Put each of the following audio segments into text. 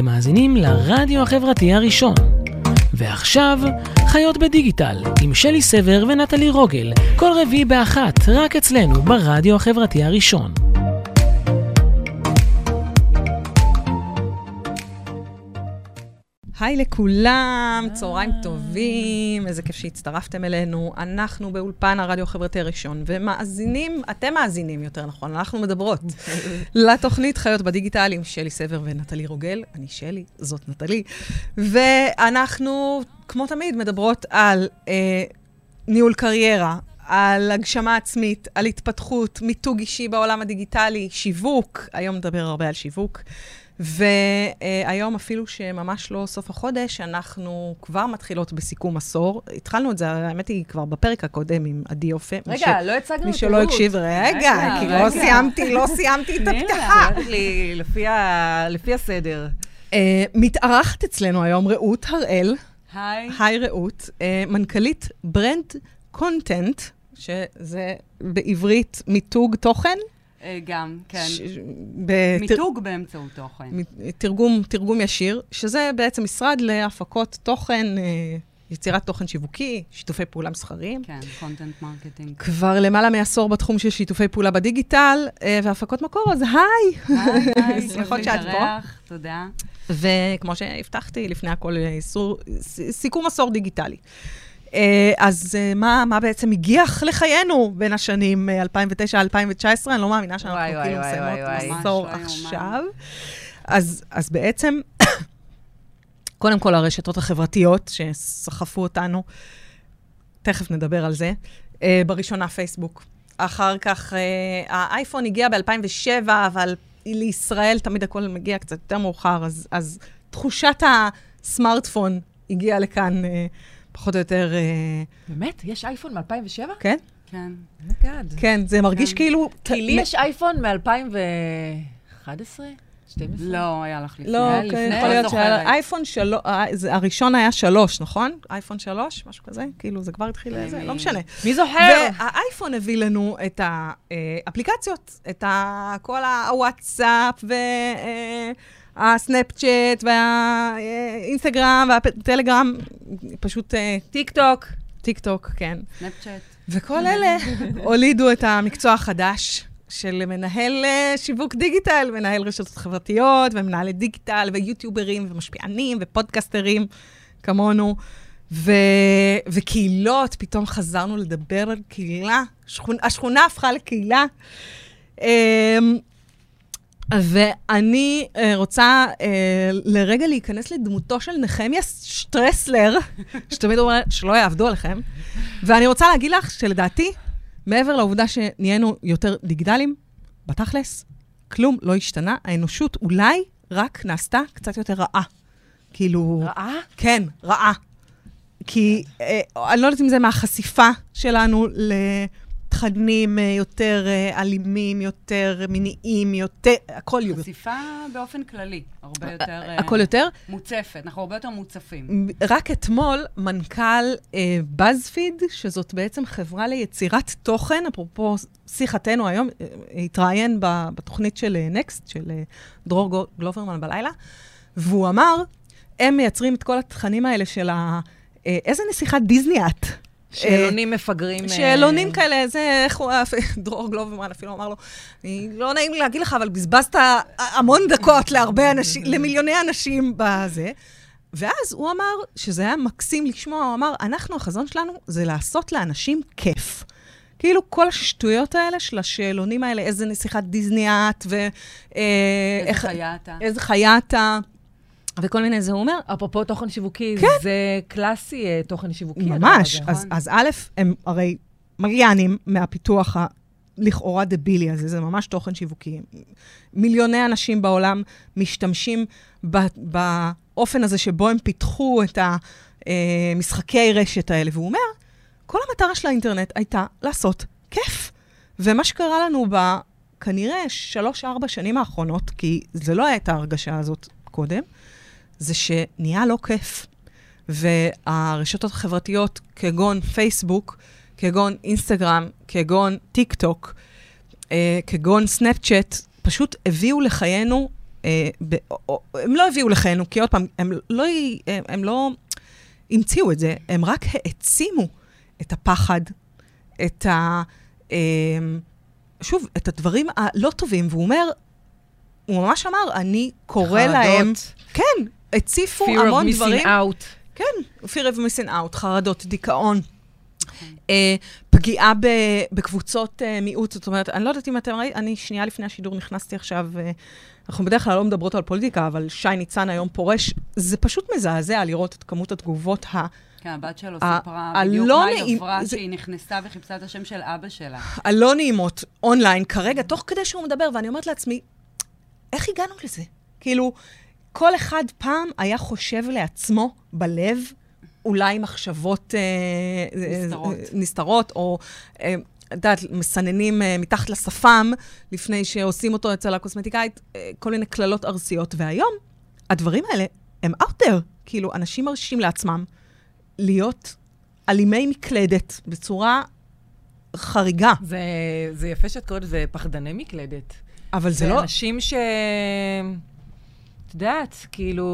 אתם מאזינים לרדיו החברתי הראשון. ועכשיו, חיות בדיגיטל, עם שלי סבר ונטלי רוגל, כל רביעי באחת, רק אצלנו ברדיו החברתי הראשון. היי לכולם, צהריים טובים, איזה כיף שהצטרפתם אלינו. אנחנו באולפן הרדיו החברתי הראשון, ומאזינים, אתם מאזינים יותר נכון, אנחנו מדברות לתוכנית חיות בדיגיטל עם שלי סבר ונטלי רוגל. אני שלי, זאת נטלי. ואנחנו, כמו תמיד, מדברות על ניהול קריירה, על הגשמה עצמית, על התפתחות, מיתוג אישי בעולם הדיגיטלי, שיווק, היום נדבר הרבה על שיווק. והיום אפילו שממש לא סוף החודש, אנחנו כבר מתחילות בסיכום עשור. התחלנו את זה, האמת היא כבר בפרק הקודם עם עדי יופה. רגע, לא הצגנו את זה. מי שלא הקשיב, רגע, כי לא סיימתי את הפתיחה. לפי הסדר. מתארחת אצלנו היום רעות הראל. היי רעות. מנכ"לית ברנד קונטנט, שזה בעברית מיתוג תוכן. גם, כן. מיתוג באמצעות תוכן. תרגום ישיר, שזה בעצם משרד להפקות תוכן, יצירת תוכן שיווקי, שיתופי פעולה מסחריים. כן, content marketing. כבר למעלה מעשור בתחום של שיתופי פעולה בדיגיטל, והפקות מקור, אז היי! היי, שמחות שאת פה. תודה. וכמו שהבטחתי לפני הכל, סיכום עשור דיגיטלי. אז מה בעצם הגיח לחיינו בין השנים 2009-2019? אני לא מאמינה שאנחנו כאילו מסיימות עשור עכשיו. אז בעצם, קודם כל הרשתות החברתיות שסחפו אותנו, תכף נדבר על זה, בראשונה פייסבוק. אחר כך האייפון הגיע ב-2007, אבל לישראל תמיד הכל מגיע קצת יותר מאוחר, אז תחושת הסמארטפון הגיעה לכאן פחות או יותר... באמת? יש אייפון מ-2007? כן. כן. כן, זה מרגיש כאילו... כי לי יש אייפון מ-2011? 12? לא, היה לך לפני. לא, יכול להיות שהאייפון הראשון היה 3, נכון? אייפון 3, משהו כזה? כאילו, זה כבר התחיל לזה, לא משנה. מי זוכר? והאייפון הביא לנו את האפליקציות, את כל הוואטסאפ ו... הסנאפצ'אט והאינסטגרם והטלגרם, פשוט... טיק טוק, כן. סנאפצ'אט. וכל אלה הולידו את המקצוע החדש של מנהל שיווק דיגיטל, מנהל רשתות חברתיות ומנהלי דיגיטל ויוטיוברים ומשפיענים ופודקסטרים כמונו. וקהילות, פתאום חזרנו לדבר על קהילה. השכונה הפכה לקהילה. ואני רוצה לרגע להיכנס לדמותו של נחמיה שטרסלר, שתמיד אומרת שלא יעבדו עליכם, ואני רוצה להגיד לך שלדעתי, מעבר לעובדה שנהיינו יותר דיגיטליים, בתכלס, כלום לא השתנה, האנושות אולי רק נעשתה קצת יותר רעה. כאילו... רעה? כן, רעה. כי אני לא יודעת אם זה מהחשיפה שלנו ל... תכנים יותר אלימים, יותר מיניים, יותר, הכל יותר. חשיפה באופן כללי, הרבה יותר... הכל יותר? מוצפת, אנחנו הרבה יותר מוצפים. רק אתמול, מנכ"ל בזפיד, שזאת בעצם חברה ליצירת תוכן, אפרופו שיחתנו היום, התראיין בתוכנית של נקסט, של דרור גלוברמן בלילה, והוא אמר, הם מייצרים את כל התכנים האלה של איזה נסיכת דיזני את? שאלונים מפגרים. שאלונים כאלה, זה איך הוא... דרור גלוברמן אפילו אמר לו, אני לא נעים להגיד לך, אבל בזבזת המון דקות להרבה אנשים, למיליוני אנשים בזה. ואז הוא אמר, שזה היה מקסים לשמוע, הוא אמר, אנחנו, החזון שלנו, זה לעשות לאנשים כיף. כאילו כל השטויות האלה של השאלונים האלה, איזה נסיכת דיזניית, איזה חייתה. וכל מיני זה הוא אומר. אפרופו תוכן שיווקי, כן. זה קלאסי תוכן שיווקי. ממש. אז א', הם הרי מריאנים מהפיתוח הלכאורה דבילי הזה, זה ממש תוכן שיווקי. מיליוני אנשים בעולם משתמשים באופן הזה שבו הם פיתחו את המשחקי רשת האלה, והוא אומר, כל המטרה של האינטרנט הייתה לעשות כיף. ומה שקרה לנו כנראה 3-4 שנים האחרונות, כי זה לא הייתה הרגשה הזאת קודם, זה שנהיה לא כיף. והרשתות החברתיות, כגון פייסבוק, כגון אינסטגרם, כגון טיק טוק, כגון סנאפצ'אט, פשוט הביאו לחיינו הם לא הביאו לכנו, כי עוד פעם, הם לא המציאו את זה, הם רק העצימו את הפחד, את ה... שוב, את הדברים הלא טובים, והוא אומר, הוא ממש אמר, אני קורא להם... כן, הציפו המון דברים. Fear of missing out. כן, fear of missing out, חרדות, דיכאון. פגיעה בקבוצות מיעוט, זאת אומרת, אני לא יודעת אם אתם ראית, אני שנייה לפני השידור נכנסתי עכשיו, אנחנו בדרך כלל לא מדברות על פוליטיקה, אבל שי ניצן היום פורש, זה פשוט מזעזע לראות את כמות התגובות ה... כן, הבת שלו סיפרה בדיוק מה היא עברה, שהיא נכנסה וחיפשה את השם של אבא שלה. הלא נעימות אונליין כרגע, תוך כדי שהוא מדבר, ואני אומרת לעצמי, איך הגענו לזה? כאילו, כל אחד פעם היה חושב לעצמו בלב, אולי מחשבות נסתרות, או מסננים מתחת לשפם, לפני שעושים אותו אצל הקוסמטיקאית, כל מיני כללות ארסיות. והיום, הדברים האלה הם out there. כאילו, אנשים מרשים לעצמם להיות אלימי מקלדת בצורה חריגה. זה יפה שאת קוראת, זה פחדני מקלדת. אבל זה לא... אנשים ש... דעת, כאילו,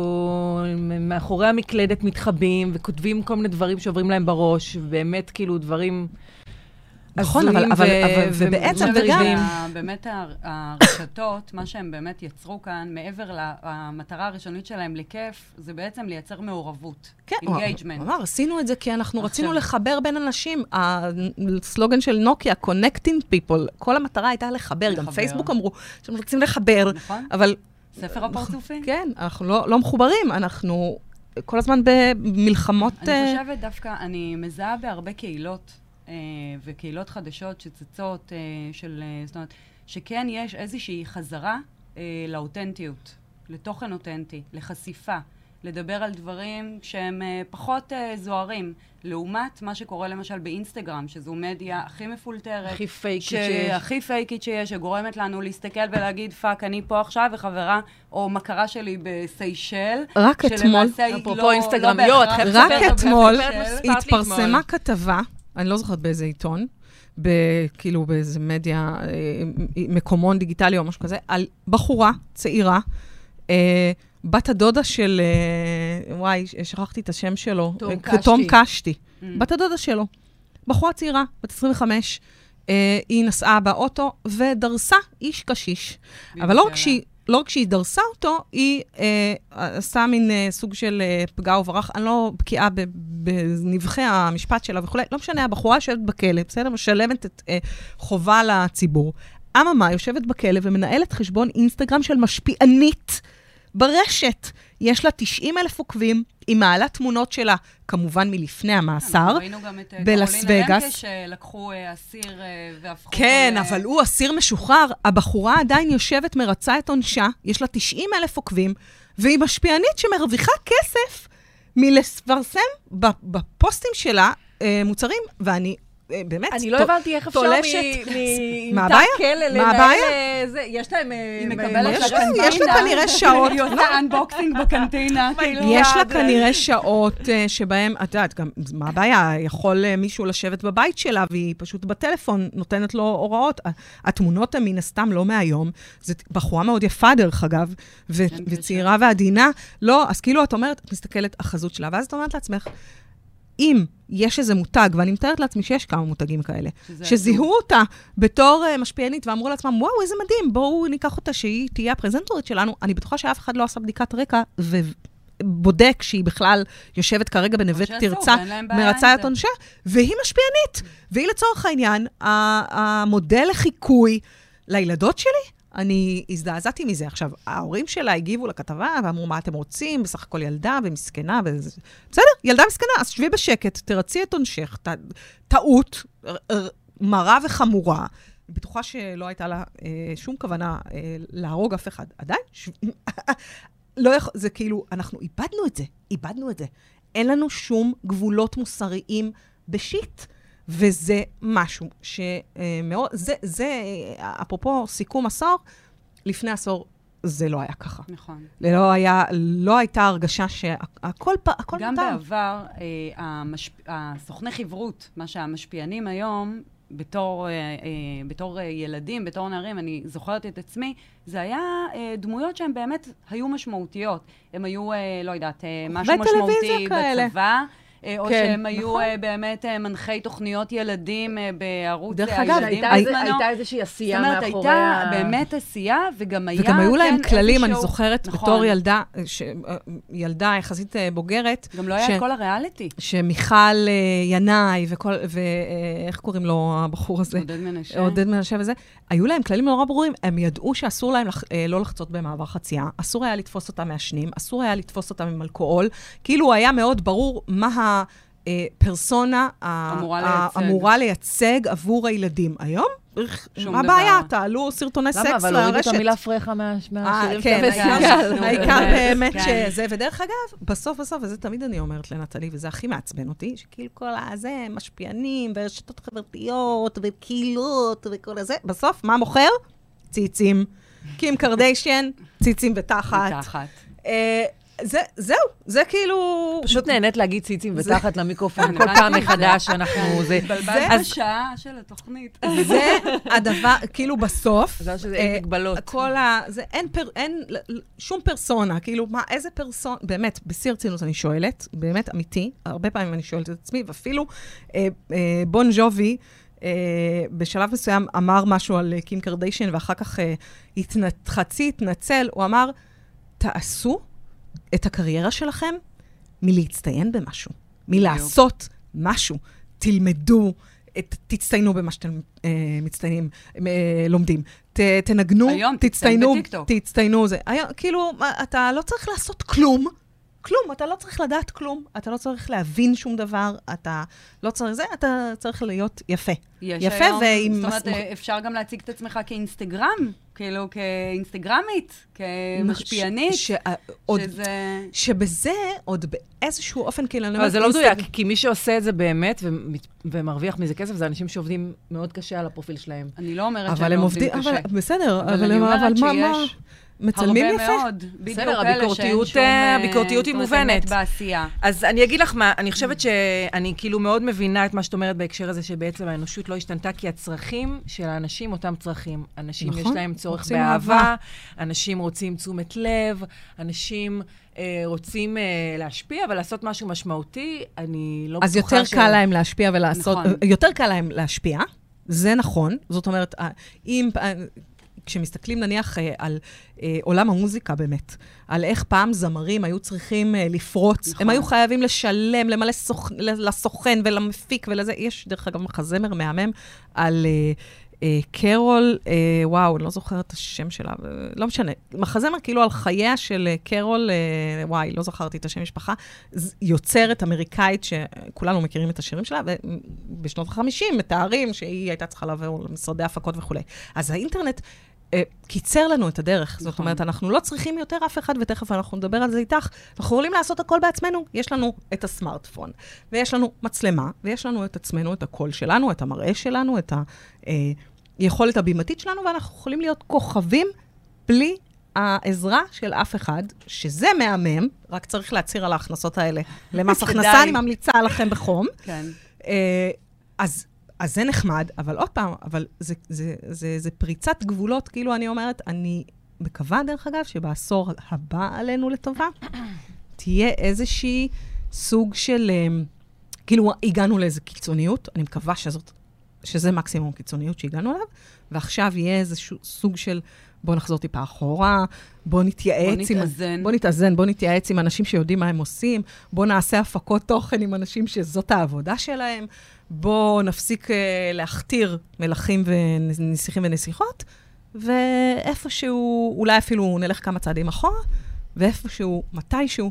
מאחורי המקלדת מתחבאים וכותבים כל מיני דברים שעוברים להם בראש, ובאמת, כאילו, דברים... נכון, אבל ובעצם וגם... באמת הרשתות, מה שהם באמת יצרו כאן, מעבר למטרה הראשונית שלהם לכיף, זה בעצם לייצר מעורבות, אינגייג'מנט. אמר, עשינו את זה כי אנחנו רצינו לחבר בין אנשים. הסלוגן של נוקיה, Connecting People, כל המטרה הייתה לחבר, גם פייסבוק אמרו, שהם רוצים לחבר, אבל... ספר הפרצופים? כן, אנחנו לא מחוברים, אנחנו כל הזמן במלחמות... אני חושבת דווקא, אני מזהה בהרבה קהילות, וקהילות חדשות שצצות, זאת אומרת, שכן יש איזושהי חזרה לאותנטיות, לתוכן אותנטי, לחשיפה, לדבר על דברים שהם פחות זוהרים, לעומת מה שקורה למשל באינסטגרם, שזו מדיה הכי מפולטרת, הכי פייקית שיש. הכי פייקית שיש, שגורמת לנו להסתכל ולהגיד, פאק, אני פה עכשיו, וחברה או מכרה שלי בסיישל. רק אתמול, אפרופו אינסטגרמיות, רק אתמול התפרסמה כתבה, אני לא זוכרת באיזה עיתון, כאילו באיזה מדיה, מקומון דיגיטלי או משהו כזה, על בחורה צעירה, בת הדודה של, וואי, שכחתי את השם שלו. תום קשתי. בת הדודה שלו. בחורה צעירה, בת 25, היא נסעה באוטו ודרסה איש קשיש. אבל לא רק שהיא דרסה אותו, היא עשה מין סוג של פגע וברח, אני לא בקיאה בנבחי המשפט שלה וכו'. לא משנה, הבחורה יושבת בכלא, בסדר? משלמת את חובה לציבור. אממה, יושבת בכלא ומנהלת חשבון אינסטגרם של משפיענית, ברשת יש לה 90,000 עוקבים, היא מעלה תמונות שלה, כמובן מלפני המאסר, בלס וגאס. שלקחו אסיר והפכו... כן, אבל הוא אסיר משוחרר, הבחורה עדיין יושבת מרצה את עונשה, יש לה 90,000 עוקבים, והיא משפיענית שמרוויחה כסף מלפרסם בפוסטים שלה מוצרים, ואני... באמת, אני לא הבנתי איך אפשר מהבעיה? מהבעיה? יש להם... יש לה כנראה שעות... היא עושה אנבוקסינג בקנטינה. יש לה כנראה שעות שבהם, את יודעת, גם מהבעיה, יכול מישהו לשבת בבית שלה, והיא פשוט בטלפון נותנת לו הוראות. התמונות מן הסתם לא מהיום. זו בחורה מאוד יפה דרך אגב, וצעירה ועדינה. לא, אז כאילו את אומרת, את מסתכלת החזות שלה, ואז את אומרת לעצמך, אם יש איזה מותג, ואני מתארת לעצמי שיש כמה מותגים כאלה, שזיהו אותה בתור משפיענית, ואמרו לעצמם, וואו, איזה מדהים, בואו ניקח אותה שהיא תהיה הפרזנטורית שלנו. אני בטוחה שאף אחד לא עשה בדיקת רקע, ובודק שהיא בכלל יושבת כרגע בנבט תרצה, מרצה את עונשה, והיא משפיענית. והיא לצורך העניין, המודל לחיקוי לילדות שלי, אני הזדעזעתי מזה. עכשיו, ההורים שלה הגיבו לכתבה ואמרו, מה אתם רוצים? בסך הכל ילדה ומסכנה. בסדר, ילדה מסכנה, אז שבי בשקט, תרצי את עונשך, טעות, מרה וחמורה. בטוחה שלא הייתה לה שום כוונה להרוג אף אחד. עדיין? זה כאילו, אנחנו איבדנו את זה, איבדנו את זה. אין לנו שום גבולות מוסריים בשיט. וזה משהו שמאוד, זה, אפרופו סיכום עשור, לפני עשור זה לא היה ככה. נכון. לא הייתה הרגשה שהכל נתן. גם בעבר, הסוכני חברות, מה שהמשפיענים היום, בתור ילדים, בתור נערים, אני זוכרת את עצמי, זה היה דמויות שהן באמת היו משמעותיות. הן היו, לא יודעת, משהו משמעותי בצבא, או שהם היו באמת מנחי תוכניות ילדים בערוץ הילדים בזמנו. הייתה איזושהי עשייה מאחוריה. זאת אומרת, הייתה באמת עשייה, וגם היה... וגם היו להם כללים, אני זוכרת, בתור ילדה, ילדה יחסית בוגרת. גם לא היה את כל הריאליטי. שמיכל ינאי וכל... ואיך קוראים לו הבחור הזה? עודד מנשה. עודד מנשה וזה. היו להם כללים נורא ברורים. הם ידעו שאסור להם לא לחצות במעבר חצייה. אסור היה לתפוס אותם מהשנים. אסור היה לתפוס אותם עם אלכוהול. כאילו היה מאוד ברור מה הפרסונה אמורה לייצג עבור הילדים. היום? מה הבעיה? תעלו סרטוני סקס לרשת. למה? אבל הורידו את המילה פרחה מהשירים. כן, העיקר באמת שזה. ודרך אגב, בסוף, וזה תמיד אני אומרת לנטלי, וזה הכי מעצבן אותי, שכאילו כל הזה, משפיענים, ורשתות חברתיות, וקהילות, וכל הזה. בסוף, מה מוכר? ציצים. קים קרדשיין, ציצים בתחת. זהו, זה כאילו... פשוט נהנית להגיד ציצים ותחת למיקרופון, כל פעם מחדש שאנחנו... זה בלבד בשעה של התוכנית. זה הדבר, כאילו בסוף... זה שזה אין מגבלות. כל ה... זה אין שום פרסונה, כאילו, מה, איזה פרסונה... באמת, בסיר צינות אני שואלת, באמת אמיתי, הרבה פעמים אני שואלת את עצמי, ואפילו בון ג'ובי, בשלב מסוים אמר משהו על קים קרדשיין, ואחר כך התנצל, הוא אמר, תעשו את הקריירה שלכם מלהצטיין במשהו, מלעשות משהו, תלמדו, תצטיינו במה שאתם מצטיינים, לומדים, תנגנו, תצטיינו, כאילו, אתה לא צריך לעשות כלום, אתה לא צריך לדעת כלום, אתה לא צריך להבין שום דבר, אתה לא צריך זה, אתה צריך להיות יפה. יפה ועם... זאת אומרת, אפשר גם להציג את עצמך כאינסטגרם, כאילו כאינסטגרמית, כמשפיענית, שזה... שבזה עוד באיזשהו אופן כאילו... אבל זה לא מדויק, כי מי שעושה את זה באמת ומרוויח מזה כסף, זה אנשים שעובדים מאוד קשה על הפרופיל שלהם. אני לא אומרת שהם עובדים קשה. בסדר, אבל אני אומרת שיש... מצלמים יפה. הרבה מאוד. בסדר, הביקורתיות היא מובנת. בעשייה. אז אני אגיד לך מה, אני חושבת שאני כאילו מאוד מבינה את מה שאת אומרת בהקשר הזה, שבעצם האנושות לא השתנתה, כי הצרכים של האנשים אותם צרכים. אנשים יש להם צורך באהבה, אנשים רוצים תשומת לב, אנשים רוצים להשפיע ולעשות משהו משמעותי, אני לא בטוחה ש... אז יותר קל להם להשפיע ולעשות... יותר קל להם להשפיע, זה נכון. זאת אומרת, אם... כשמסתכלים נניח על עולם המוזיקה באמת, על איך פעם זמרים היו צריכים לפרוץ, נכון. הם היו חייבים לשלם, למלא לסוכן ולמפיק ולזה, יש דרך אגב מחזמר מהמם על קרול, וואו, לא זוכרת את השם שלה, לא משנה, מחזמר כאילו על חייה של קרול, וואי, לא זוכרתי את השם משפחה, יוצרת אמריקאית שכולנו מכירים את השירים שלה, ובשנות ה-50 מתארים שהיא הייתה צריכה לעבור למשרדי הפקות וכו'. אז האינטרנט, קיצר לנו את הדרך. נכון. זאת אומרת, אנחנו לא צריכים יותר אף אחד, ותכף אנחנו נדבר על זה איתך. אנחנו יכולים לעשות הכל בעצמנו. יש לנו את הסמארטפון, ויש לנו מצלמה, ויש לנו את עצמנו, את הקול שלנו, את המראה שלנו, את היכולת הבימתית שלנו, ואנחנו יכולים להיות כוכבים בלי העזרה של אף אחד, שזה מהמם, רק צריך להצהיר על ההכנסות האלה. למס הכנסה, אני ממליצה עליכם בחום. כן. אז זה נחמד, אבל עוד פעם, אבל זה פריצת גבולות, כאילו אני אומרת, אני מקווה דרך אגב, שבעשור הבא עלינו לטובה, תהיה איזושהי סוג של, כאילו הגענו לאיזו קיצוניות, אני מקווה שזה מקסימום קיצוניות שהגענו עליו, ועכשיו יהיה איזשהו סוג של, בוא נחזור טיפה אחורה, בוא נתייעץ עם אנשים שיודעים מה הם עושים, בוא נעשה הפקות תוכן עם אנשים שזאת העבודה שלהם, בוא נפסיק להכתיר מלכים ונסיכים ונסיכות, ואיפשהו, אולי אפילו נלך כמה צעדים אחורה, ואיפשהו, מתישהו,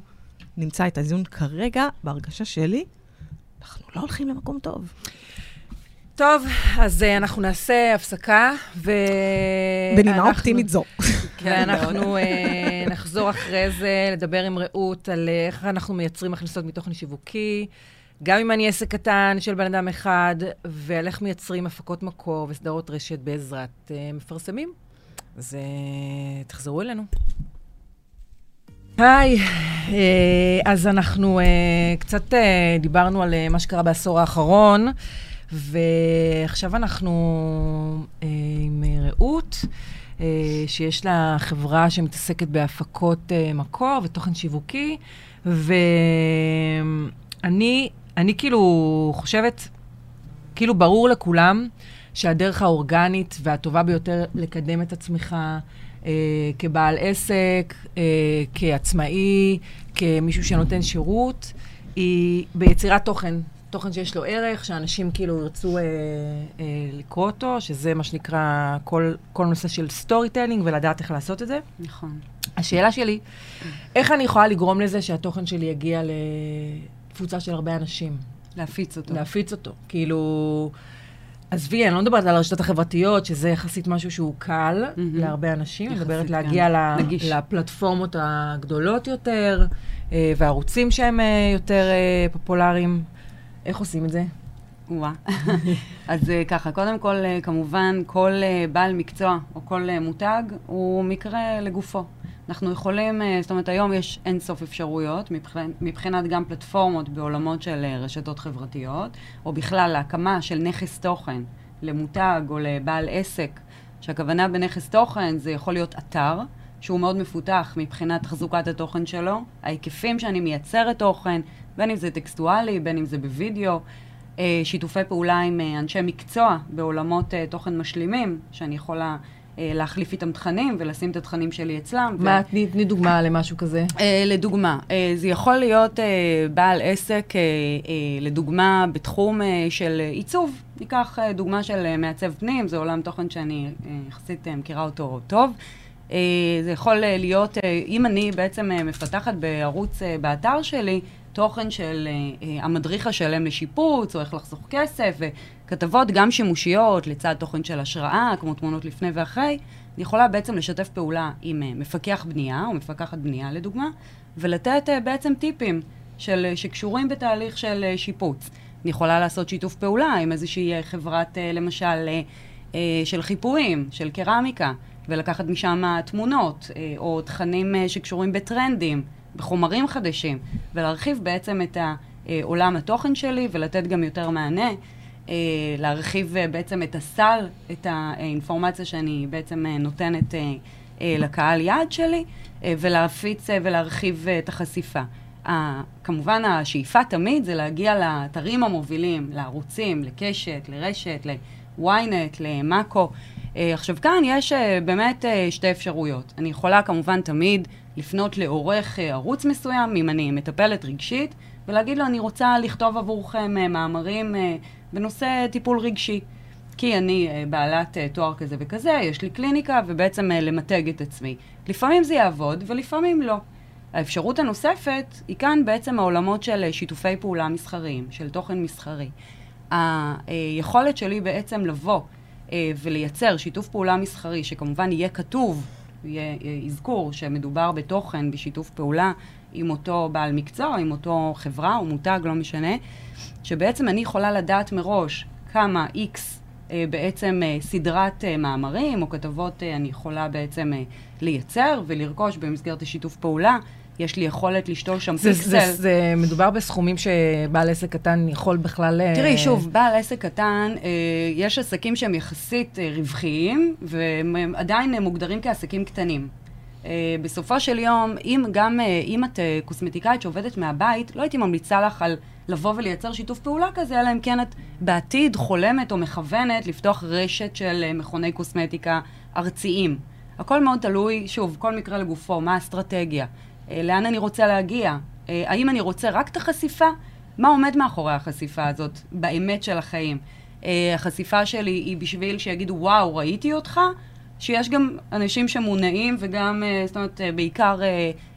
נמצא את האיזון כרגע, בהרגשה שלי, אנחנו לא הולכים למקום טוב. טוב, אז אנחנו נעשה הפסקה, בנימה אופטימית זו. ואנחנו נחזור אחרי זה, לדבר עם רעות על איך אנחנו מייצרים הכנסות מתוכן שיווקי, גם אם אני עסק קטן של בן אדם אחד, ועל איך מייצרים הפקות מקור וסדרות רשת בעזרת מפרסמים. אז תחזרו אלינו. היי, אז אנחנו קצת דיברנו על מה שקרה בעשור האחרון, ועכשיו אנחנו עם רעות, שיש לה חברה שמתעסקת בהפקות מקור ותוכן שיווקי, ואני כאילו חושבת, כאילו ברור לכולם שהדרך האורגנית והטובה ביותר לקדם את עצמך כבעל עסק, כעצמאי, כמישהו שנותן שירות, היא ביצירת תוכן. תוכן שיש לו ערך, שאנשים כאילו ירצו לקרוא אותו, שזה מה שנקרא כל נושא של סטורי טיילינג, ולדעת איך לעשות את זה. נכון. השאלה שלי, איך אני יכולה לגרום לזה שהתוכן שלי יגיע לתפוצה של הרבה אנשים? להפיץ אותו. להפיץ אותו. כאילו, עזבי, אני לא מדברת על הרשתות החברתיות, שזה יחסית משהו שהוא קל להרבה אנשים. אני מדברת להגיע לפלטפורמות הגדולות יותר, והערוצים שהם יותר פופולריים. איך עושים את זה? וואה. אז ככה, קודם כל, כמובן, כל בעל מקצוע או כל מותג הוא מקרה לגופו. אנחנו יכולים, זאת אומרת, היום יש אין סוף אפשרויות, מבחינת גם פלטפורמות בעולמות של רשתות חברתיות, או בכלל להקמה של נכס תוכן למותג או לבעל עסק, שהכוונה בנכס תוכן זה יכול להיות אתר, שהוא מאוד מפותח מבחינת תחזוקת התוכן שלו, ההיקפים שאני מייצרת תוכן, בין אם זה טקסטואלי, בין אם זה בווידאו, שיתופי פעולה עם אנשי מקצוע בעולמות תוכן משלימים, שאני יכולה להחליף איתם תכנים ולשים את התכנים שלי אצלם. מה, תני דוגמה למשהו כזה? לדוגמה, זה יכול להיות בעל עסק, לדוגמה, בתחום של עיצוב. ניקח דוגמה של מעצב פנים, זה עולם תוכן שאני יחסית מכירה אותו טוב. זה יכול להיות, אם אני בעצם מפתחת בערוץ באתר שלי, תוכן של המדריך השלם לשיפוץ, או איך לחסוך כסף, וכתבות גם שימושיות לצד תוכן של השראה, כמו תמונות לפני ואחרי, אני יכולה בעצם לשתף פעולה עם מפקח בנייה, או מפקחת בנייה לדוגמה, ולתת בעצם טיפים שקשורים בתהליך של שיפוץ. אני יכולה לעשות שיתוף פעולה עם איזושהי חברת, למשל, של חיפויים, של קרמיקה, ולקחת משם תמונות, או תכנים שקשורים בטרנדים, בחומרים חדשים, ולהרחיב בעצם את עולם התוכן שלי, ולתת גם יותר מענה, להרחיב בעצם את הסל, את האינפורמציה שאני בעצם נותנת לקהל יעד שלי, ולהפיץ ולהרחיב את החשיפה. כמובן, השאיפה תמיד זה להגיע לאתרים המובילים, לערוצים, לקשת, לרשת, לוויינט, למאקו. עכשיו כאן יש באמת שתי אפשרויות. אני יכולה כמובן תמיד לפנות לעורך ערוץ מסוים, אם אני מטפלת רגשית, ולהגיד לו, אני רוצה לכתוב עבורכם מאמרים בנושא טיפול רגשי. כי אני בעלת תואר כזה וכזה, יש לי קליניקה, ובעצם למתג את עצמי. לפעמים זה יעבוד, ולפעמים לא. האפשרות הנוספת היא כאן בעצם העולמות של שיתופי פעולה מסחריים, של תוכן מסחרי. היכולת שלי בעצם לבוא ולייצר שיתוף פעולה מסחרי, שכמובן יהיה כתוב, יהיה אזכור שמדובר בתוכן, בשיתוף פעולה עם אותו בעל מקצוע, עם אותו חברה או מותג, לא משנה, שבעצם אני יכולה לדעת מראש כמה X בעצם סדרת מאמרים או כתבות אני יכולה בעצם לייצר ולרכוש במסגרת השיתוף פעולה. יש לי יכולת לשתול שם פיקסל. זה מדובר בסכומים שבעל עסק קטן יכול בכלל... תראי, שוב, בעל עסק קטן, יש עסקים שהם יחסית רווחיים, והם עדיין מוגדרים כעסקים קטנים. בסופו של יום, גם אם את קוסמטיקאית שעובדת מהבית, לא הייתי ממליצה לך על לבוא ולייצר שיתוף פעולה כזה, אלא אם כן את בעתיד חולמת או מכוונת לפתוח רשת של מכוני קוסמטיקה ארציים. הכל מאוד תלוי, שוב, כל מקרה לגופו, מה האסטרטגיה? לאן אני רוצה להגיע? האם אני רוצה רק את החשיפה? מה עומד מאחורי החשיפה הזאת באמת של החיים? החשיפה שלי היא בשביל שיגידו, וואו, ראיתי אותך? שיש גם אנשים שמונעים וגם, זאת אומרת, בעיקר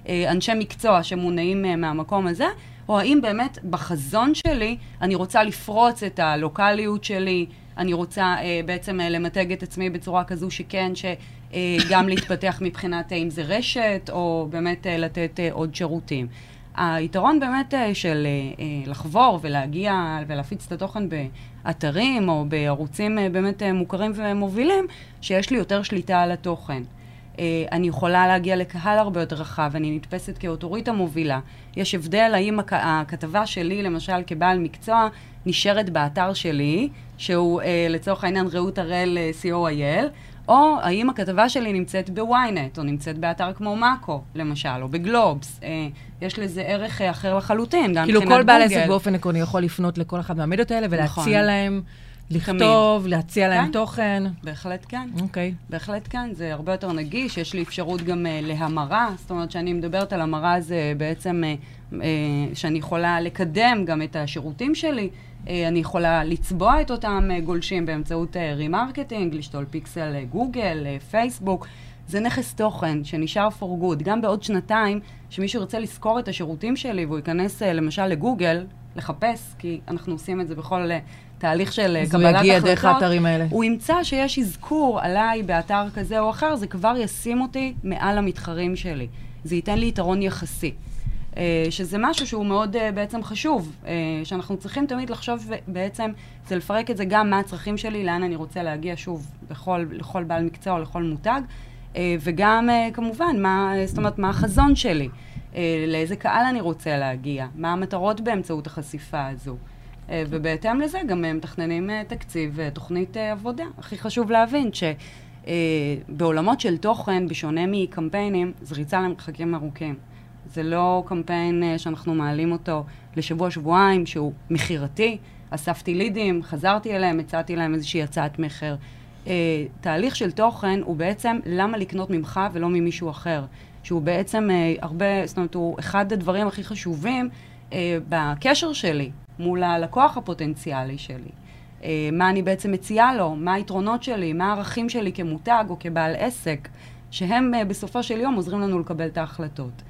אנשי מקצוע שמונעים מהמקום הזה, או האם באמת בחזון שלי אני רוצה לפרוץ את הלוקליות שלי, אני רוצה בעצם למתג את עצמי בצורה כזו שכן, גם להתפתח מבחינת אם זה רשת, או באמת לתת עוד שירותים. היתרון באמת של לחבור ולהגיע ולהפיץ את התוכן באתרים, או בערוצים באמת מוכרים ומובילים, שיש לי יותר שליטה על התוכן. אני יכולה להגיע לקהל הרבה יותר רחב, אני נתפסת כאוטוריטה מובילה. יש הבדל האם הכתבה שלי, למשל, כבעל מקצוע, נשארת באתר שלי, שהוא לצורך העניין רעות הרל co.il, או האם הכתבה שלי נמצאת בוויינט, או נמצאת באתר כמו מקו, למשל, או בגלובס. יש לזה ערך אחר לחלוטין, גם כאילו כל בעל עסק באופן עקרוני יכול לפנות לכל אחד מהמדיות האלה, ולהציע להם לכתוב, להציע להם תוכן. בהחלט כן. אוקיי. בהחלט כן, זה הרבה יותר נגיש, יש לי אפשרות גם להמרה, זאת אומרת שאני מדברת על המרה זה בעצם שאני יכולה לקדם גם את השירותים שלי, אני יכולה לצבוע את אותם גולשים באמצעות רימרקטינג, לשתול פיקסל גוגל, פייסבוק, זה נכס תוכן שנשאר for good, גם בעוד שנתיים, שמישהו ירצה לזכור את השירותים שלי והוא ייכנס למשל לגוגל, לחפש, כי אנחנו עושים את זה בכל תהליך של קבלת החלטות. אז הוא יגיע דרך האתרים האלה. הוא ימצא שיש אזכור עליי באתר כזה או אחר, זה כבר ישים אותי מעל המתחרים שלי. זה ייתן לי יתרון יחסי. שזה משהו שהוא מאוד בעצם חשוב, שאנחנו צריכים תמיד לחשוב בעצם, זה לפרק את זה גם מה הצרכים שלי, לאן אני רוצה להגיע שוב לכל בעל מקצוע או לכל מותג, וגם כמובן, זאת אומרת, מה החזון שלי. לאיזה קהל אני רוצה להגיע, מה המטרות באמצעות החשיפה הזו. ובהתאם לזה גם הם מתכננים תקציב, תוכנית עבודה. הכי חשוב להבין שבעולמות של תוכן, בשונה מקמפיינים, זה ריצה למרחקים ארוכים. זה לא קמפיין שאנחנו מעלים אותו לשבוע, שבועיים, שהוא מחירתי. אספתי לידים, חזרתי אליהם, הצעתי להם איזושהי הצעת מחיר. תהליך של תוכן הוא בעצם למה לקנות ממך ולא ממישהו אחר. שהוא בעצם הרבה, זאת אומרת, הוא אחד הדברים הכי חשובים בקשר שלי, מול הלקוח הפוטנציאלי שלי. מה אני בעצם מציעה לו, מה היתרונות שלי, מה הערכים שלי כמותג או כבעל עסק, שהם בסופו של יום עוזרים לנו לקבל את ההחלטות.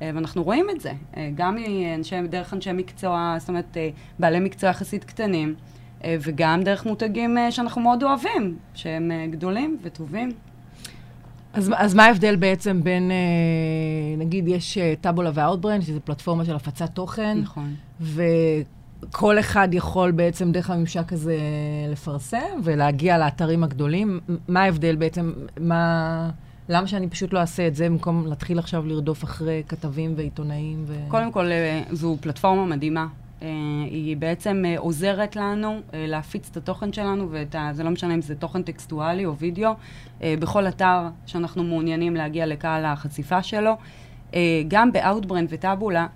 ואנחנו רואים את זה, גם דרך אנשי מקצוע, זאת אומרת, בעלי מקצוע יחסית קטנים, וגם דרך מותגים שאנחנו מאוד אוהבים, שהם גדולים וטובים. אז מה ההבדל בעצם בין, נגיד, יש טאבולה והאוטברן, שזו פלטפורמה של הפצת תוכן, נכון. וכל אחד יכול בעצם דרך הממשק הזה לפרסם ולהגיע לאתרים הגדולים. מה ההבדל בעצם? למה שאני פשוט לא אעשה את זה, במקום להתחיל עכשיו לרדוף אחרי כתבים ועיתונאים? קודם כל, זו פלטפורמה מדהימה. היא בעצם עוזרת לנו להפיץ את התוכן שלנו, זה לא משנה אם זה תוכן טקסטואלי או וידאו, בכל אתר שאנחנו מעוניינים להגיע לקהל החשיפה שלו. גם באוטברנד וטאבולה,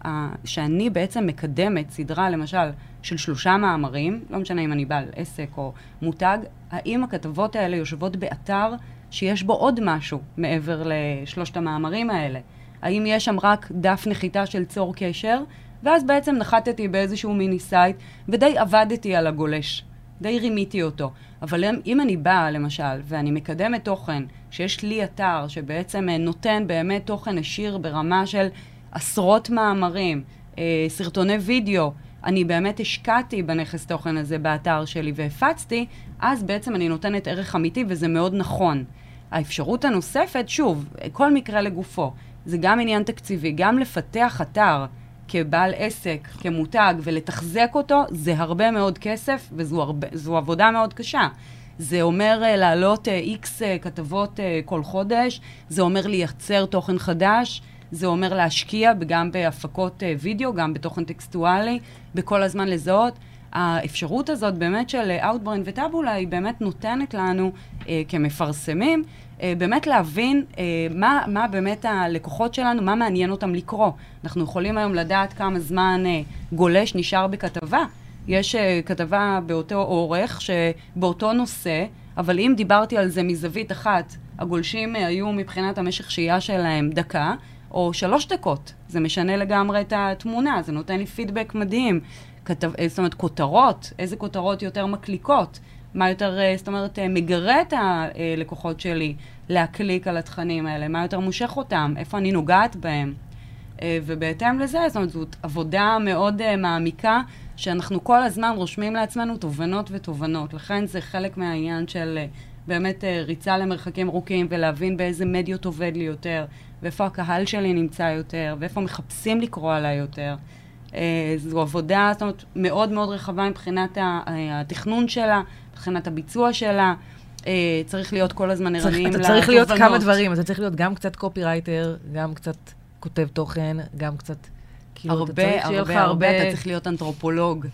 שאני בעצם מקדמת סדרה, למשל, של 3 מאמרים, לא משנה אם אני בעל עסק או מותג, האם הכתבות האלה יושבות באתר שיש בו עוד משהו מעבר ל3 המאמרים האלה? האם יש שם רק דף נחיתה של צור קשר? ואז בעצם נחתתי באיזשהו מיני סייט, ודי עבדתי על הגולש, די רימיתי אותו. אבל אם אני באה, למשל, ואני מקדמת תוכן, שיש לי אתר שבעצם נותן באמת תוכן עשיר ברמה של עשרות מאמרים, סרטוני וידאו, אני באמת השקעתי בנכס תוכן הזה באתר שלי והפצתי, אז בעצם אני נותנת ערך אמיתי, וזה מאוד נכון. האפשרות הנוספת, שוב, כל מקרה לגופו, זה גם עניין תקציבי, גם לפתח אתר, כבעל עסק, כמותג, ולתחזק אותו, זה הרבה מאוד כסף, וזו עבודה מאוד קשה. זה אומר לעלות X כתבות כל חודש, זה אומר לייצר תוכן חדש, זה אומר להשקיע גם בהפקות וידאו, גם בתוכן טקסטואלי, בכל הזמן לזהות. האפשרות הזאת באמת של Outbrain וטאבולה היא באמת נותנת לנו כמפרסמים, באמת להבין מה באמת הלקוחות שלנו, מה מעניין אותם לקרוא. אנחנו יכולים היום לדעת כמה זמן גולש נשאר בכתבה. יש כתבה באותו אורך, שבאותו נושא, אבל אם דיברתי על זה מזווית אחת, הגולשים היו מבחינת המשך שהייה שלהם דקה, או 3 דקות. זה משנה לגמרי את התמונה, זה נותן לי פידבק מדהים. זאת אומרת, כותרות, איזה כותרות יותר מקליקות, מה יותר, זאת אומרת, מגרה את הלקוחות שלי להקליק על התכנים האלה, מה יותר מושך אותם, איפה אני נוגעת בהם. ובהתאם לזה, זאת אומרת, זאת עבודה מאוד מעמיקה, שאנחנו כל הזמן רושמים לעצמנו תובנות ותובנות. לכן זה חלק מהעניין של באמת ריצה למרחקים ארוכים, ולהבין באיזה מדיות עובד לי יותר, ואיפה הקהל שלי נמצא יותר, ואיפה מחפשים לקרוא עליי יותר. זו עבודה, זאת אומרת, מאוד מאוד רחבה מבחינת התכנון שלה, מבחינת הביצוע שלה, צריך להיות כל הזמן ערניים. אתה צריך להיות כמה דברים, אתה צריך להיות גם קצת קופירייטר, גם קצת כותב תוכן, גם קצת... הרבה, הרבה, הרבה, אתה צריך להיות אנתרופולוג.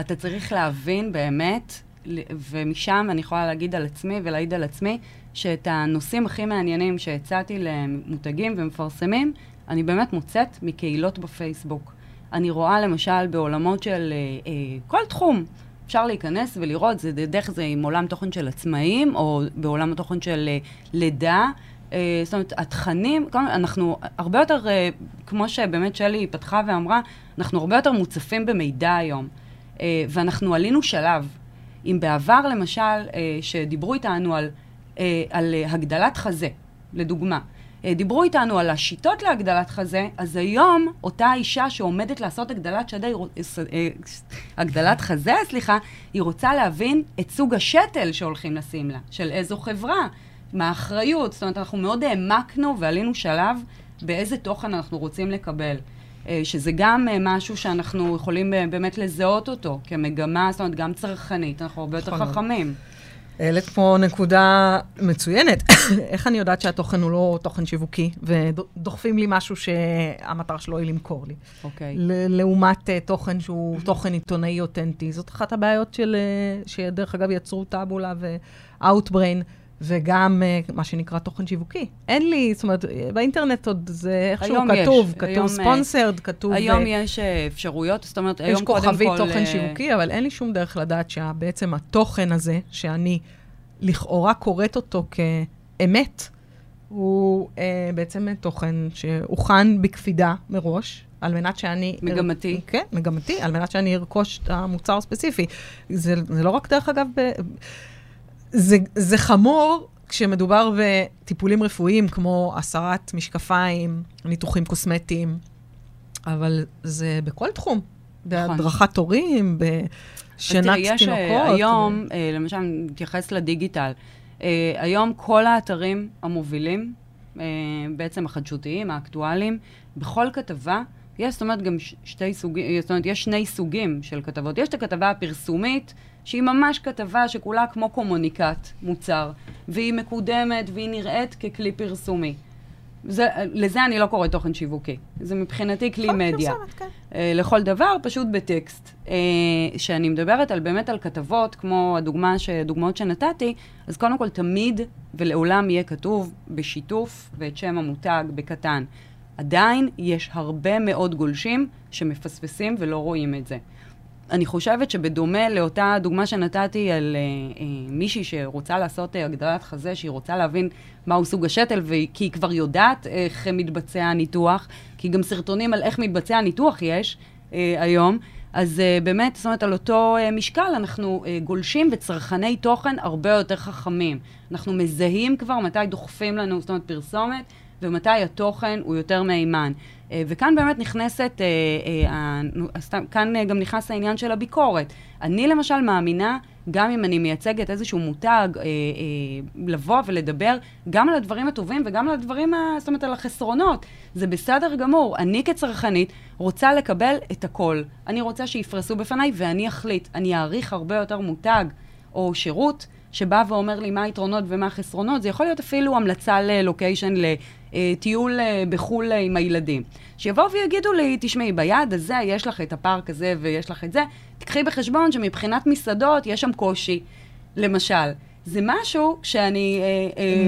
אתה צריך להבין באמת, ומשם אני יכולה להגיד על עצמי ולהעיד על עצמי, שאת הנושאים הכי מעניינים שהצעתי למותגים ומפרסמים, אני באמת מוצאת מקהילות בפייסבוק. אני רואה למשל בעולמות של כל תחום, אפשר להיכנס ולראות, זה דרך זה עם עולם תוכן של עצמאים, או בעולם התוכן של לידה, זאת אומרת, התכנים, אנחנו הרבה יותר, כמו שבאמת שלי פתחה ואמרה, אנחנו הרבה יותר מוצפים במידע היום, ואנחנו עלינו שלב. אם בעבר למשל, שדיברו איתנו על הגדלת חזה, לדוגמה, דיברו איתנו על השיטות להגדלת חזה, אז היום אותה אישה שעומדת לעשות הגדלת חזה, היא רוצה להבין את סוג השתל שהולכים לשים לה, של איזו חברה, מה האחריות, זאת אומרת, אנחנו מאוד העמקנו ועלינו שלב באיזה תוכן אנחנו רוצים לקבל, שזה גם משהו שאנחנו יכולים באמת לזהות אותו, כמגמה, זאת אומרת, גם צרכנית, אנחנו הרבה יותר חכמים. העלית פה נקודה מצוינת. איך אני יודעת שהתוכן הוא לא תוכן שיווקי, ודוחפים לי משהו שהמטרה שלו היא למכור לי. אוקיי. לעומת תוכן שהוא תוכן עיתונאי אותנטי. זאת אחת הבעיות של, שדרך אגב יצרו טאבולה ואוטבריין, וגם מה שנקרא תוכן שיווקי. אין לי, זאת אומרת, באינטרנט עוד זה איכשהו כתוב, כתוב ספונסרד, כתוב... היום יש אפשרויות, זאת אומרת, היום קודם כל... יש כוכבי תוכן שיווקי, אבל אין לי שום דרך לדעת שבעצם התוכן הזה, שאני לכאורה קוראת אותו כאמת, הוא בעצם תוכן שהוכן בקפידה מראש, על מנת שאני... מגמתי. כן, מגמתי, על מנת שאני ארכוש את המוצר הספציפי. זה לא רק דרך אגב... זה חמור כשמדובר בטיפולים רפואיים, כמו הסרת משקפיים, ניתוחים קוסמטיים, אבל זה בכל תחום, בהדרכת הורים, בשנת תינוקות. היום, למשל, מתייחס לדיגיטל, היום כל האתרים המובילים, בעצם החדשותיים, האקטואליים, בכל כתבה, יש, זאת אומרת, גם יש שני סוגים של כתבות. יש את הכתבה הפרסומית, שהיא ממש כתבה שכולה כמו קומוניקט מוצר, והיא מקודמת והיא נראית ככלי פרסומי. לזה אני לא קוראת תוכן שיווקי. זה מבחינתי כלי מדיה. לכל דבר, פשוט בטקסט. שאני מדברת באמת על כתבות, כמו הדוגמאות שנתתי, אז קודם כל תמיד ולעולם יהיה כתוב בשיתוף ואת שם המותג בקטן. עדיין יש הרבה מאוד גולשים שמפספסים ולא רואים את זה. אני חושבת שבדומה לאותה דוגמה שנתתי על מישהי שרוצה לעשות הגדלת חזה, שהיא רוצה להבין מהו סוג השתל, כי היא כבר יודעת איך מתבצע הניתוח, כי גם סרטונים על איך מתבצע הניתוח יש היום, אז באמת, זאת אומרת, על אותו משקל אנחנו גולשים וצרכני תוכן הרבה יותר חכמים. אנחנו מזהים כבר מתי דוחפים לנו, זאת אומרת, פרסומת, ומתי התוכן הוא יותר מהימן. וכאן באמת נכנסת, כאן גם נכנס העניין של הביקורת. אני למשל מאמינה, גם אם אני מייצגת איזשהו מותג, לבוא ולדבר גם על הדברים הטובים וגם על הדברים, זאת אומרת, על החסרונות. זה בסדר גמור. אני כצרכנית רוצה לקבל את הכל. אני רוצה שיפרסו בפניי ואני אחליט. אני אעריך הרבה יותר מותג או שירות, שבא ואומר לי מה היתרונות ומה החסרונות, זה יכול להיות אפילו המלצה ללוקיישן, לטיול בחול עם הילדים. שיבואו ויגידו לי, תשמעי, ביד הזה יש לך את הפארק הזה ויש לך את זה, תקחי בחשבון שמבחינת מסעדות יש שם קושי, למשל. זה משהו שאני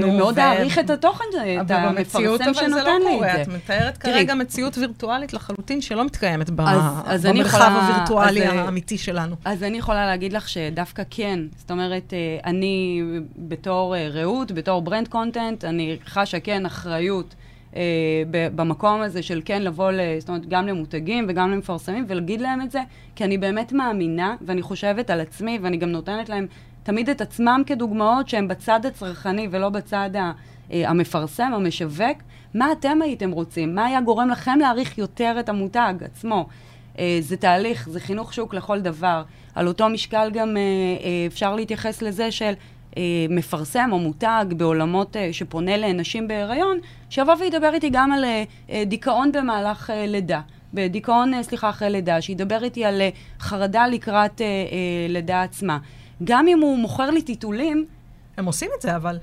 מאוד אעריך את התוכן, את המפרסם שנותן לי את זה. את מתארת כרגע מציאות וירטואלית לחלוטין שלא מתקיימת במרחב הווירטואלי האמיתי שלנו. אז אני יכולה להגיד לך שדווקא כן, זאת אומרת, אני בתור רעות, בתור ברנד קונטנט, אני חשה כן אחריות במקום הזה של כן לבוא, זאת אומרת, גם למותגים וגם למפרסמים ולהגיד להם את זה, כי אני באמת מאמינה ואני חושבת על עצמי ואני גם נותנת להם תמיד את עצמם כדוגמאות שהם בצד הצרכני ולא בצד המפרסם, המשווק. מה אתם הייתם רוצים? מה היה גורם לכם להעריך יותר את המותג עצמו? זה תהליך, זה חינוך שוק לכל דבר. על אותו משקל גם אפשר להתייחס לזה של מפרסם או מותג בעולמות שפונה לנשים בהיריון, שיבוא וידבר איתי גם על דיכאון במהלך לידה. בדיכאון, סליחה, אחרי לידה, שידבר איתי על חרדה לקראת לידה עצמה. גם אם הוא מוכר לי טיטולים, הם עושים את זה, אבל...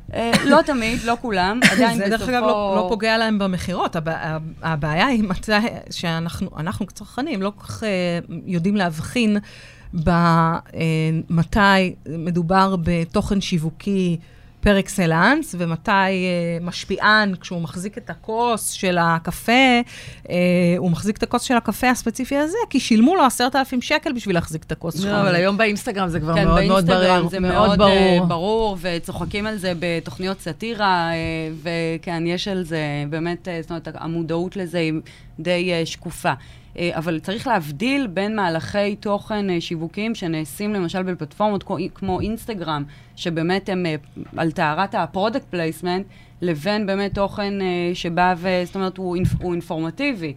לא תמיד, לא כולם. זה דרך אגב לא פוגע להם במחירות. הבעיה היא שאנחנו כצרכנים לא כל כך יודעים להבחין במתי מדובר בתוכן שיווקי פר אקסלנס, ומתי משפיען, כשהוא מחזיק את הכוס של הקפה, הוא מחזיק את הכוס של הקפה הספציפי הזה, כי שילמו לו 10,000 שקל בשביל להחזיק את הכוס שלו. אבל היום באינסטגרם זה כבר מאוד מאוד ברור. זה מאוד ברור, וצוחקים על זה בתוכניות סאטירה, וכן, יש על זה, באמת, זאת אומרת, המודעות לזה היא די שקופה. אבל צריך להבדיל בין מהלכי תוכן שיווקיים שנעשים למשל בפלטפורמות כמו אינסטגרם, שבאמת הם על תארת הפרודקט פלייסמנט, לבין באמת תוכן שבא זאת אומרת הוא אינפורמטיבי,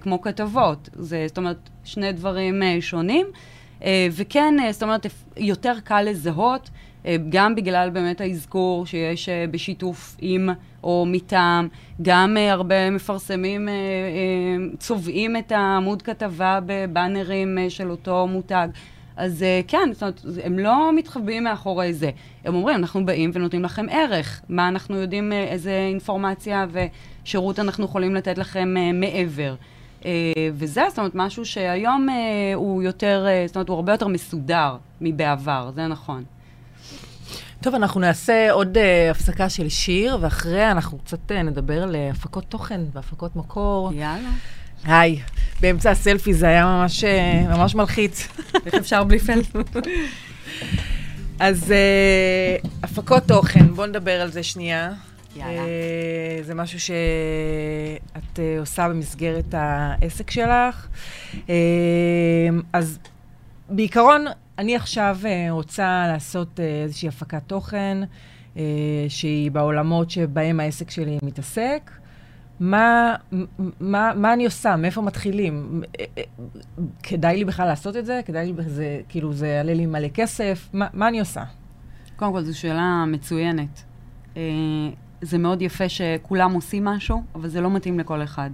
כמו כתבות. זה זאת אומרת שני דברים שונים, וכן זאת אומרת יותר קל לזהות, גם בגלל באמת האזכור שיש בשיתוף עם או מטעם, גם הרבה מפרסמים צובעים את העמוד כתבה בבאנרים של אותו מותג. אז כן, זאת אומרת, הם לא מתחבאים מאחורי זה. הם אומרים, אנחנו באים ונותנים לכם ערך. מה אנחנו יודעים, איזה אינפורמציה ושירות אנחנו יכולים לתת לכם מעבר. וזה, זאת אומרת, משהו שהיום הוא יותר, זאת אומרת, הוא הרבה יותר מסודר מבעבר, זה נכון. טוב, אנחנו נעשה עוד הפסקה של שיר, ואחריה אנחנו קצת נדבר על הפקות תוכן והפקות מקור. יאללה. היי, באמצע הסלפי זה היה ממש, ממש מלחיץ. איך אפשר בלי סלפי? אז הפקות תוכן, בואו נדבר על זה שנייה. יאללה. זה משהו שאת עושה במסגרת העסק שלך. אז בעיקרון... אני עכשיו רוצה לעשות איזושהי הפקת תוכן שהיא בעולמות שבהם העסק שלי מתעסק. מה אני עושה? מאיפה מתחילים? כדאי לי בכלל לעשות את זה? כדאי לי זה, כאילו זה יעלה לי מלא כסף? מה אני עושה? קודם כל, זו שאלה מצוינת. זה מאוד יפה שכולם עושים משהו, אבל זה לא מתאים לכל אחד.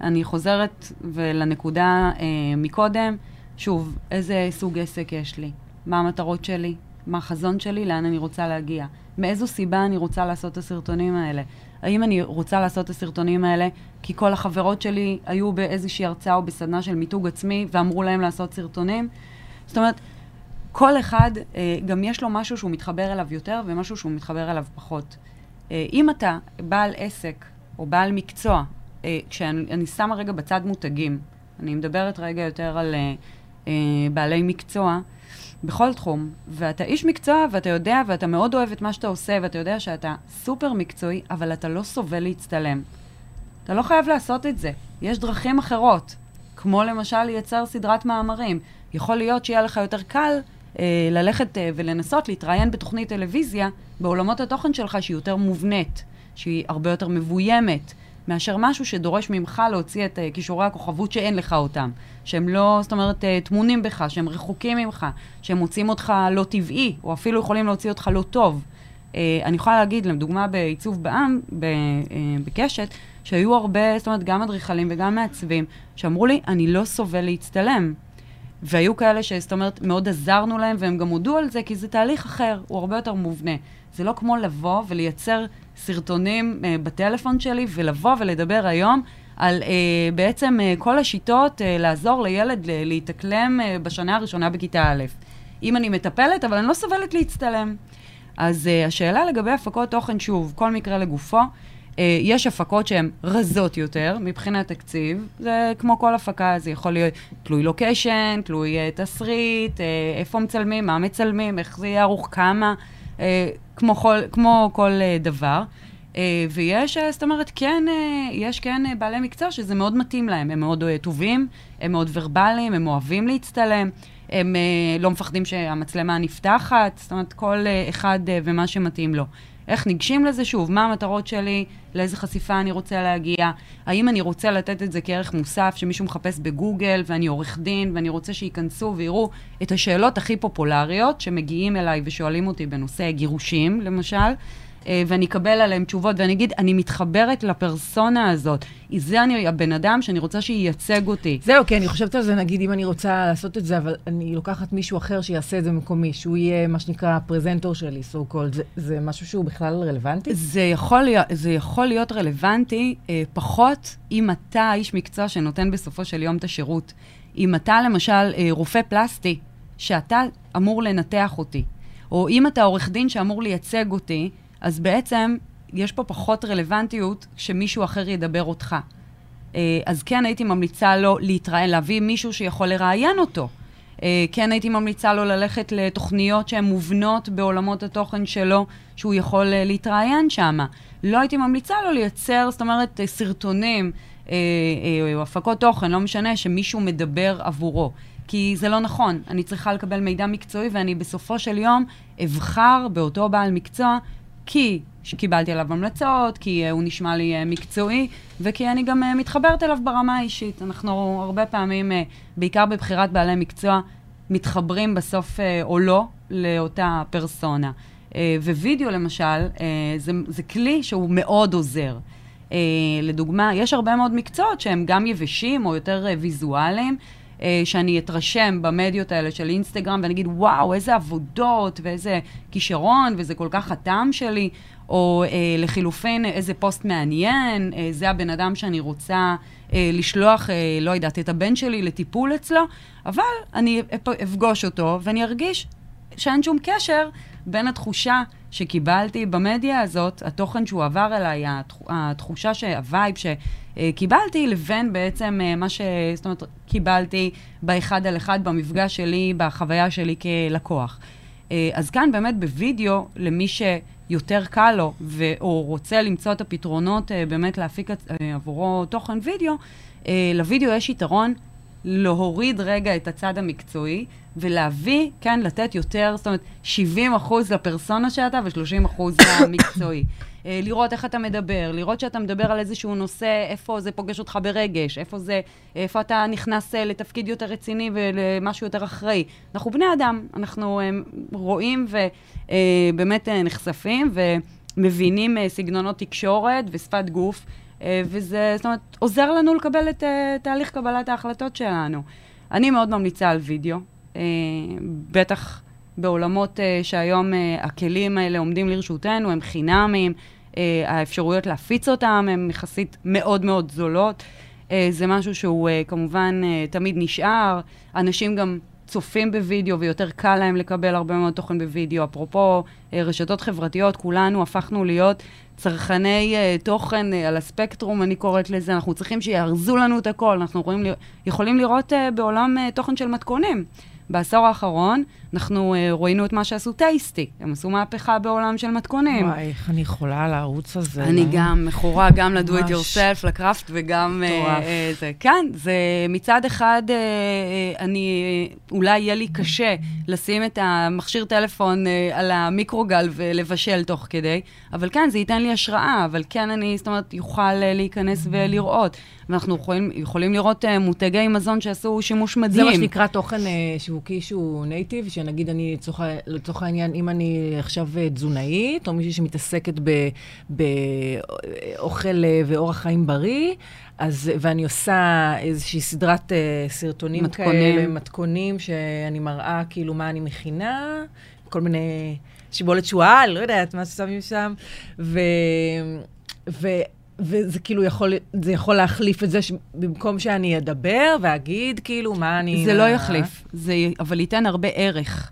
אני חוזרת ולנקודה מקודם, שוב, איזה סוג עסק יש לי? מה המטרות שלי? מה החזון שלי? לאן אני רוצה להגיע? מאיזו סיבה אני רוצה לעשות את הסרטונים האלה? האם אני רוצה לעשות את הסרטונים האלה כי כל החברות שלי היו באיזושהי הרצאה או בסדנה של מיתוג עצמי ואמרו להם לעשות סרטונים? זאת אומרת, כל אחד גם יש לו משהו שהוא מתחבר אליו יותר ומשהו שהוא מתחבר אליו פחות. אם אתה בעל עסק או בעל מקצוע, כשאני שמה רגע בצד מותגים, אני מדברת רגע יותר על... בעלי מקצוע בכל תחום, ואתה איש מקצוע ואתה יודע ואתה מאוד אוהב את מה שאתה עושה ואתה יודע שאתה סופר מקצועי, אבל אתה לא סובל להצטלם. אתה לא חייב לעשות את זה. יש דרכים אחרות, כמו למשל לייצר סדרת מאמרים. יכול להיות שיהיה לך יותר קל ללכת ולנסות להתראיין בתוכנית טלוויזיה בעולמות התוכן שלך שהיא יותר מובנית, שהיא הרבה יותר מבוימת, מאשר משהו שדורש ממך להוציא את כישורי הכוכבות שאין לך אותם, שהם לא, זאת אומרת, תמונים בך, שהם רחוקים ממך, שהם מוצאים אותך לא טבעי, או אפילו יכולים להוציא אותך לא טוב. אני יכולה להגיד, לדוגמה, בעיצוב בעם, בקשת, שהיו הרבה, זאת אומרת, גם אדריכלים וגם מעצבים, שאמרו לי, אני לא סובל להצטלם. והיו כאלה שזאת אומרת, מאוד עזרנו להם, והם גם הודו על זה, כי זה תהליך אחר, הוא הרבה יותר מובנה. זה לא כמו לבוא ולייצר סרטונים בטלפון שלי, ולבוא ולדבר היום על בעצם כל השיטות לעזור לילד להתאקלם בשנה הראשונה בכיתה א'. אם אני מטפלת, אבל אני לא סבלת להצטלם. אז השאלה לגבי הפקות תוכן, שוב, כל מקרה לגופו, יש הפקות שהן רזות יותר מבחינת תקציב, זה כמו כל הפקה, זה יכול להיות תלוי לוקיישן, תלוי תסריט, איפה מצלמים, מה מצלמים, איך זה יהיה ערוך, כמה, כמו כל דבר. ויש, זאת אומרת, כן, יש כן בעלי מקצוע שזה מאוד מתאים להם, הם מאוד טובים, הם מאוד ורבליים, הם אוהבים להצטלם, הם לא מפחדים שהמצלמה נפתחת, זאת אומרת, כל אחד ומה שמתאים לו. איך ניגשים לזה שוב? מה המטרות שלי? לאיזה חשיפה אני רוצה להגיע? האם אני רוצה לתת את זה כערך מוסף שמישהו מחפש בגוגל ואני עורך דין ואני רוצה שיכנסו ויראו את השאלות הכי פופולריות שמגיעים אליי ושואלים אותי בנושא גירושים, למשל, ואני אקבל עליהם תשובות, ואני אגיד, אני מתחברת לפרסונה הזאת. זה אני, הבן אדם שאני רוצה שייצג אותי. זהו, כן, אני חושבת על זה, נגיד, אם אני רוצה לעשות את זה, אבל אני לוקחת מישהו אחר שיעשה את זה במקומי, שהוא יהיה מה שנקרא הפרזנטור שלי, so called. זה משהו שהוא בכלל רלוונטי? זה יכול להיות רלוונטי, פחות אם אתה איש מקצוע שנותן בסופו של יום את השירות. אם אתה, למשל, רופא פלסטי, שאתה אמור לנתח אותי, או אם אתה עורך דין שאמור לייצג אותי, אז בעצם יש פה פחות רלוונטיות שמישהו אחר ידבר אותך. אז כן הייתי ממליצה לו להתראיין, להביא מישהו שיכול לראיין אותו. כן הייתי ממליצה לו ללכת לתוכניות שהן מובנות בעולמות התוכן שלו, שהוא יכול להתראיין שם. לא הייתי ממליצה לו לייצר, זאת אומרת, סרטונים או הפקות תוכן, לא משנה, שמישהו מדבר עבורו. כי זה לא נכון, אני צריכה לקבל מידע מקצועי, ואני בסופו של יום אבחר באותו בעל מקצוע, כי שקיבלתי עליו המלצות, כי הוא נשמע לי מקצועי, וכי אני גם מתחברת אליו ברמה האישית. אנחנו הרבה פעמים, בעיקר בבחירת בעלי מקצוע, מתחברים בסוף או לא לאותה פרסונה. ווידאו למשל, זה כלי שהוא מאוד עוזר. לדוגמה, יש הרבה מאוד מקצועות שהם גם יבשים או יותר ויזואליים, שאני אתרשם במדיות האלה של אינסטגרם, ואני אגיד, וואו, איזה עבודות, ואיזה כישרון, וזה כל כך הטעם שלי, או לחילופין, איזה פוסט מעניין, זה הבן אדם שאני רוצה לשלוח, לא יודעת, את הבן שלי לטיפול אצלו, אבל אני אפגוש אותו, ואני ארגיש שאין שום קשר בין התחושה שקיבלתי במדיה הזאת, התוכן שהוא עבר אליי, התחושה שהווייב שקיבלתי, לבין בעצם מה ש... זאת אומרת, קיבלתי באחד על אחד, במפגש שלי, בחוויה שלי כלקוח. אז כאן באמת בווידאו, למי שיותר קל לו, או רוצה למצוא את הפתרונות, באמת להפיק עבורו תוכן וידאו, לוידאו יש יתרון להוריד רגע את הצד המקצועי, ולהביא, כן, לתת יותר, זאת אומרת, 70% לפרסונה שאתה, ו30% למקצועי. לראות איך אתה מדבר, לראות שאתה מדבר על איזשהו נושא, איפה זה פוגש אותך ברגש, איפה אתה נכנס לתפקיד יותר רציני ולמשהו יותר אחראי. אנחנו בני אדם, אנחנו רואים ובאמת נחשפים, ומבינים סגנונות תקשורת ושפת גוף, וזה, זאת אומרת, עוזר לנו לקבל את תהליך קבלת ההחלטות שלנו. אני מאוד ממליצה על וידאו, בטח בעולמות שהיום הכלים האלה עומדים לרשותנו, הם חינמים, האפשרויות להפיץ אותם, הם יחסית מאוד מאוד זולות. זה משהו שהוא כמובן תמיד נשאר. אנשים גם צופים בוידאו ויותר קל להם לקבל הרבה מאוד תוכן בוידאו. אפרופו רשתות חברתיות, כולנו הפכנו להיות צרכני תוכן על הספקטרום, אני קוראת לזה. אנחנו צריכים שיארזו לנו את הכל. אנחנו יכולים לראות בעולם תוכן של מתכונים. בעשור האחרון, אנחנו ראינו את מה שעשו טייסטי. הם עשו מהפכה בעולם של מתכונים. וואי, איך אני חולה על הערוץ הזה. אני גם מכורה, גם לדו את יורסלף, לקראפט, וגם זה. כן, זה מצד אחד, אולי יהיה לי קשה לשים את המכשיר טלפון על המיקרוגל ולבשל תוך כדי, אבל כן, זה ייתן לי השראה, אבל כן, אני, זאת אומרת, יוכל להיכנס ולראות. ואנחנו יכולים לראות מותגי מזון שעשו שימוש מדהים. זה מה שנקרא תוכן שיווקי שהוא נייטיב, שנגיד אני לצורך העניין, אם אני עכשיו תזונאית, או מישהי שמתעסקת באוכל ואורח חיים בריא, אז, ואני עושה איזושהי סדרת סרטונים כאלה, מתכונים, שאני מראה כאילו מה אני מכינה, כל מיני שיבולת שועל, לא יודעת מה ששמים שם, וזה כאילו יכול להחליף את זה במקום שאני אדבר ואגיד כאילו מה אני... זה לא יחליף, אבל ייתן הרבה ערך,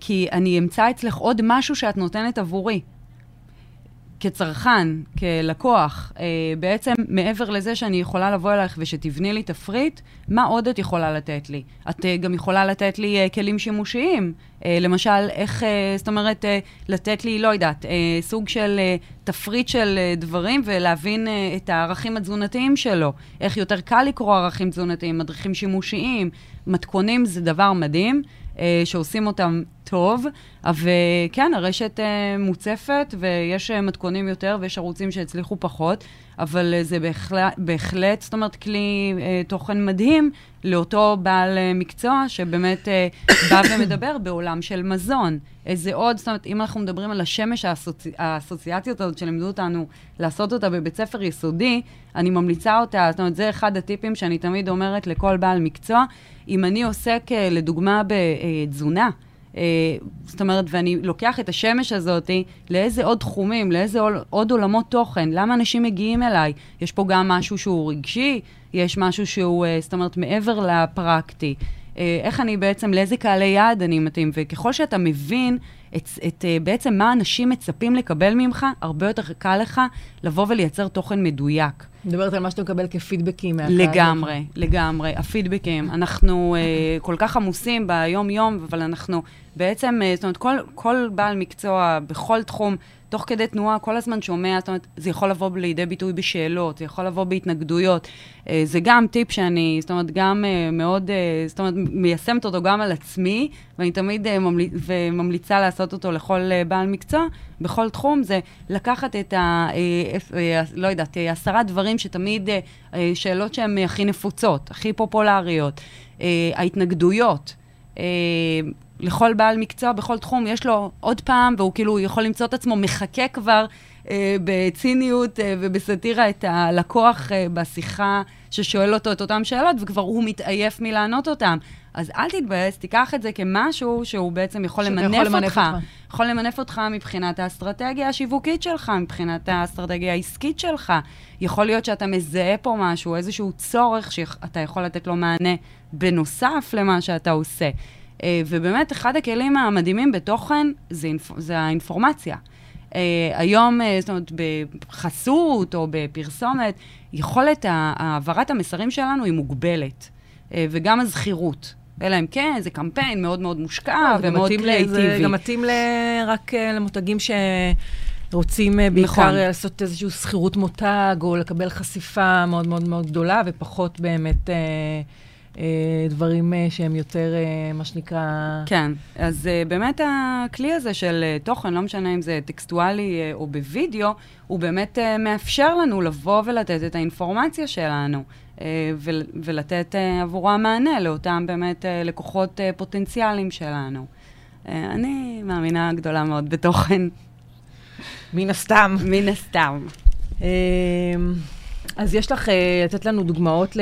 כי אני אמצא אצלך עוד משהו שאת נותנת עבורי. כצרכן, כלקוח, בעצם מעבר לזה שאני יכולה לבוא אלייך ושתבני לי תפריט, מה עוד את יכולה לתת לי? את גם יכולה לתת לי כלים שימושיים, למשל, איך, זאת אומרת, לתת לי, לא יודעת, סוג של תפריט של דברים ולהבין את הערכים התזונתיים שלו, איך יותר קל לקרוא ערכים תזונתיים, מדריכים שימושיים, מתכונים זה דבר מדהים, שעושים אותם טוב, אבל כן, הרשת מוצפת, ויש מתכונים יותר, ויש ערוצים שהצליחו פחות, אבל זה בהחלט, זאת אומרת, כלי תוכן מדהים לאותו בעל מקצוע שבאמת בא ומדבר בעולם של מזון. איזה עוד, זאת אומרת, אם אנחנו מדברים על השמש, האסוציאציות הזאת שלימדו אותנו לעשות אותה בבית ספר יסודי, אני ממליצה אותה, זאת אומרת, זה אחד הטיפים שאני תמיד אומרת לכל בעל מקצוע. אם אני עוסק, לדוגמה, בתזונה, זאת אומרת, ואני לוקח את השמש הזאת, לאיזה עוד תחומים, לאיזה עוד עולמות תוכן, למה אנשים מגיעים אליי? יש פה גם משהו שהוא רגשי, יש משהו שהוא, זאת אומרת, מעבר לפרקטי. איך אני בעצם, לאיזה קהלי יעד אני מתאים? וככל שאתה מבין את בעצם מה אנשים מצפים לקבל ממך, הרבה יותר קל לך לבוא ולייצר תוכן מדויק. מדברת על מה שאתה מקבל כפידבקים מהקהל. לגמרי, לגמרי. הפידבקים. אנחנו כל כך עמוסים ביום-יום, אבל אנחנו בעצם, זאת אומרת, כל בעל מקצוע, בכל תחום, תוך כדי תנועה, כל הזמן שומע, זאת אומרת, זה יכול לבוא לידי ביטוי בשאלות, זה יכול לבוא בהתנגדויות. זה גם טיפ שאני, זאת אומרת, גם מאוד, זאת אומרת, מיישמת אותו גם על עצמי, ואני תמיד ממליצה לעשות אותו לכל בעל מקצוע, בכל תחום, זה לקחת את לא יודעת, 10 דברים שתמיד, שאלות שהן הכי נפוצות, הכי פופולריות, ההתנגדויות, לכל בעל מקצוע, בכל תחום, יש לו עוד פעם, והוא כאילו יכול למצוא את עצמו מחכה כבר בציניות ובסתירה את הלקוח בשיחה ששואל אותו את אותם שאלות, וכבר הוא מתעייף מלענות אותם. אז אל תתבאס, תיקח את זה כמשהו שהוא בעצם יכול למנף אותך. יכול למנף אותך מבחינת האסטרטגיה השיווקית שלך, מבחינת האסטרטגיה העסקית שלך. יכול להיות שאתה מזהה פה משהו, איזשהו צורך שאתה יכול לתת לו מענה בנוסף למה שאתה עושה. ובאמת אחד הכלים המדהימים בתוכן זה האינפורמציה. היום, זאת אומרת, בחסות או בפרסומת, יכולת העברת המסרים שלנו היא מוגבלת. וגם הזכירות. אלא אם כן, זה קמפיין מאוד מאוד מושקע ומאוד קריאטיבי. זה גם מתאים רק למותגים שרוצים בעיקר לעשות איזושהי זכירות מותג, או לקבל חשיפה מאוד מאוד מאוד גדולה, ופחות באמת דברים שהם יותר, מה שנקרא. כן, אז באמת הכלי הזה של תוכן, לא משנה אם זה טקסטואלי או בווידאו, הוא באמת מאפשר לנו לבוא ולתת את האינפורמציה שלנו, ולתת עבורה מענה לאותם באמת לקוחות פוטנציאליים שלנו. אני מאמינה גדולה מאוד בתוכן. מן הסתם. מן הסתם. אז יש לך לתת לנו דוגמאות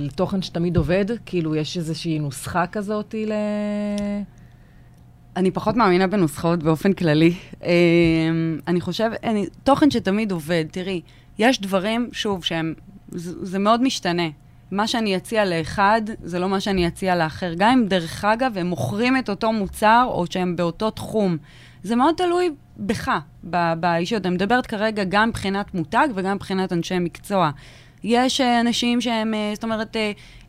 לתוכן שתמיד עובד? כאילו, יש איזושהי נוסחה כזאת אני פחות מאמינה בנוסחאות באופן כללי. אני חושבת, תוכן שתמיד עובד, תראי, יש דברים, שוב, שהם, זה מאוד משתנה. מה שאני אציע לאחד, זה לא מה שאני אציע לאחר. גם אם דרך אגב, הם מוכרים את אותו מוצר, או שהם באותו תחום. זה מאוד תלוי בך, באישיות. אני מדברת כרגע גם מבחינת מותג וגם מבחינת אנשי מקצוע. יש אנשים שהם, זאת אומרת,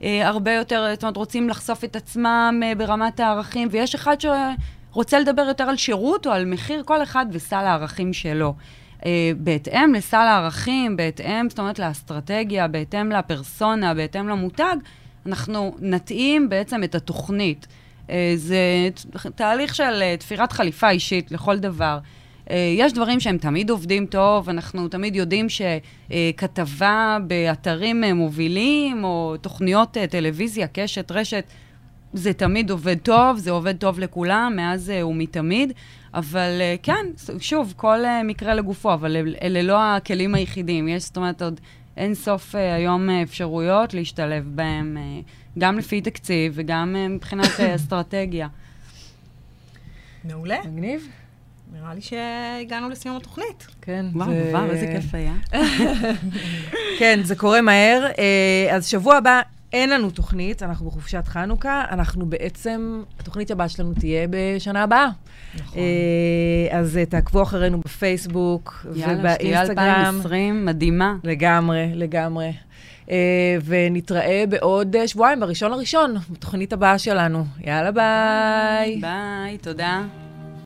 הרבה יותר, זאת אומרת, רוצים לחשוף את עצמם ברמת הערכים, ויש אחד שרוצה לדבר יותר על שירות או על מחיר, כל אחד וסל הערכים שלו. בהתאם לסל הערכים, בהתאם, זאת אומרת, לאסטרטגיה, בהתאם לפרסונה, בהתאם למותג, אנחנו נתאים בעצם את התוכנית. זה תהליך של תפירת חליפה אישית לכל דבר. יש דברים שהם תמיד עובדים טוב, אנחנו תמיד יודעים שכתבה באתרים מובילים, או תוכניות טלוויזיה, קשת, רשת, זה תמיד עובד טוב, זה עובד טוב לכולם, מאז ומתמיד, אבל כן, שוב, כל מקרה לגופו, אבל אלה לא הכלים היחידים, יש זאת אומרת עוד אין סוף היום אפשרויות להשתלב בהם, גם לפי תקציב וגם מבחינת אסטרטגיה. מעולה. מגניב. נראה לי שהגענו לסיום התוכנית. כן. וואו, איזה כיף היה. כן, זה קורה מהר. אז שבוע הבא אין לנו תוכנית, אנחנו בחופשת חנוכה, אנחנו בעצם, התוכנית הבאה שלנו תהיה בשנה הבאה. נכון. אז תעקבו אחרינו בפייסבוק ובאינסטגרם. יאללה, 2020, מדהימה. לגמרי, לגמרי. ונתראה בעוד שבועיים, בראשון, בתוכנית הבאה שלנו. יאללה, ביי. ביי, תודה.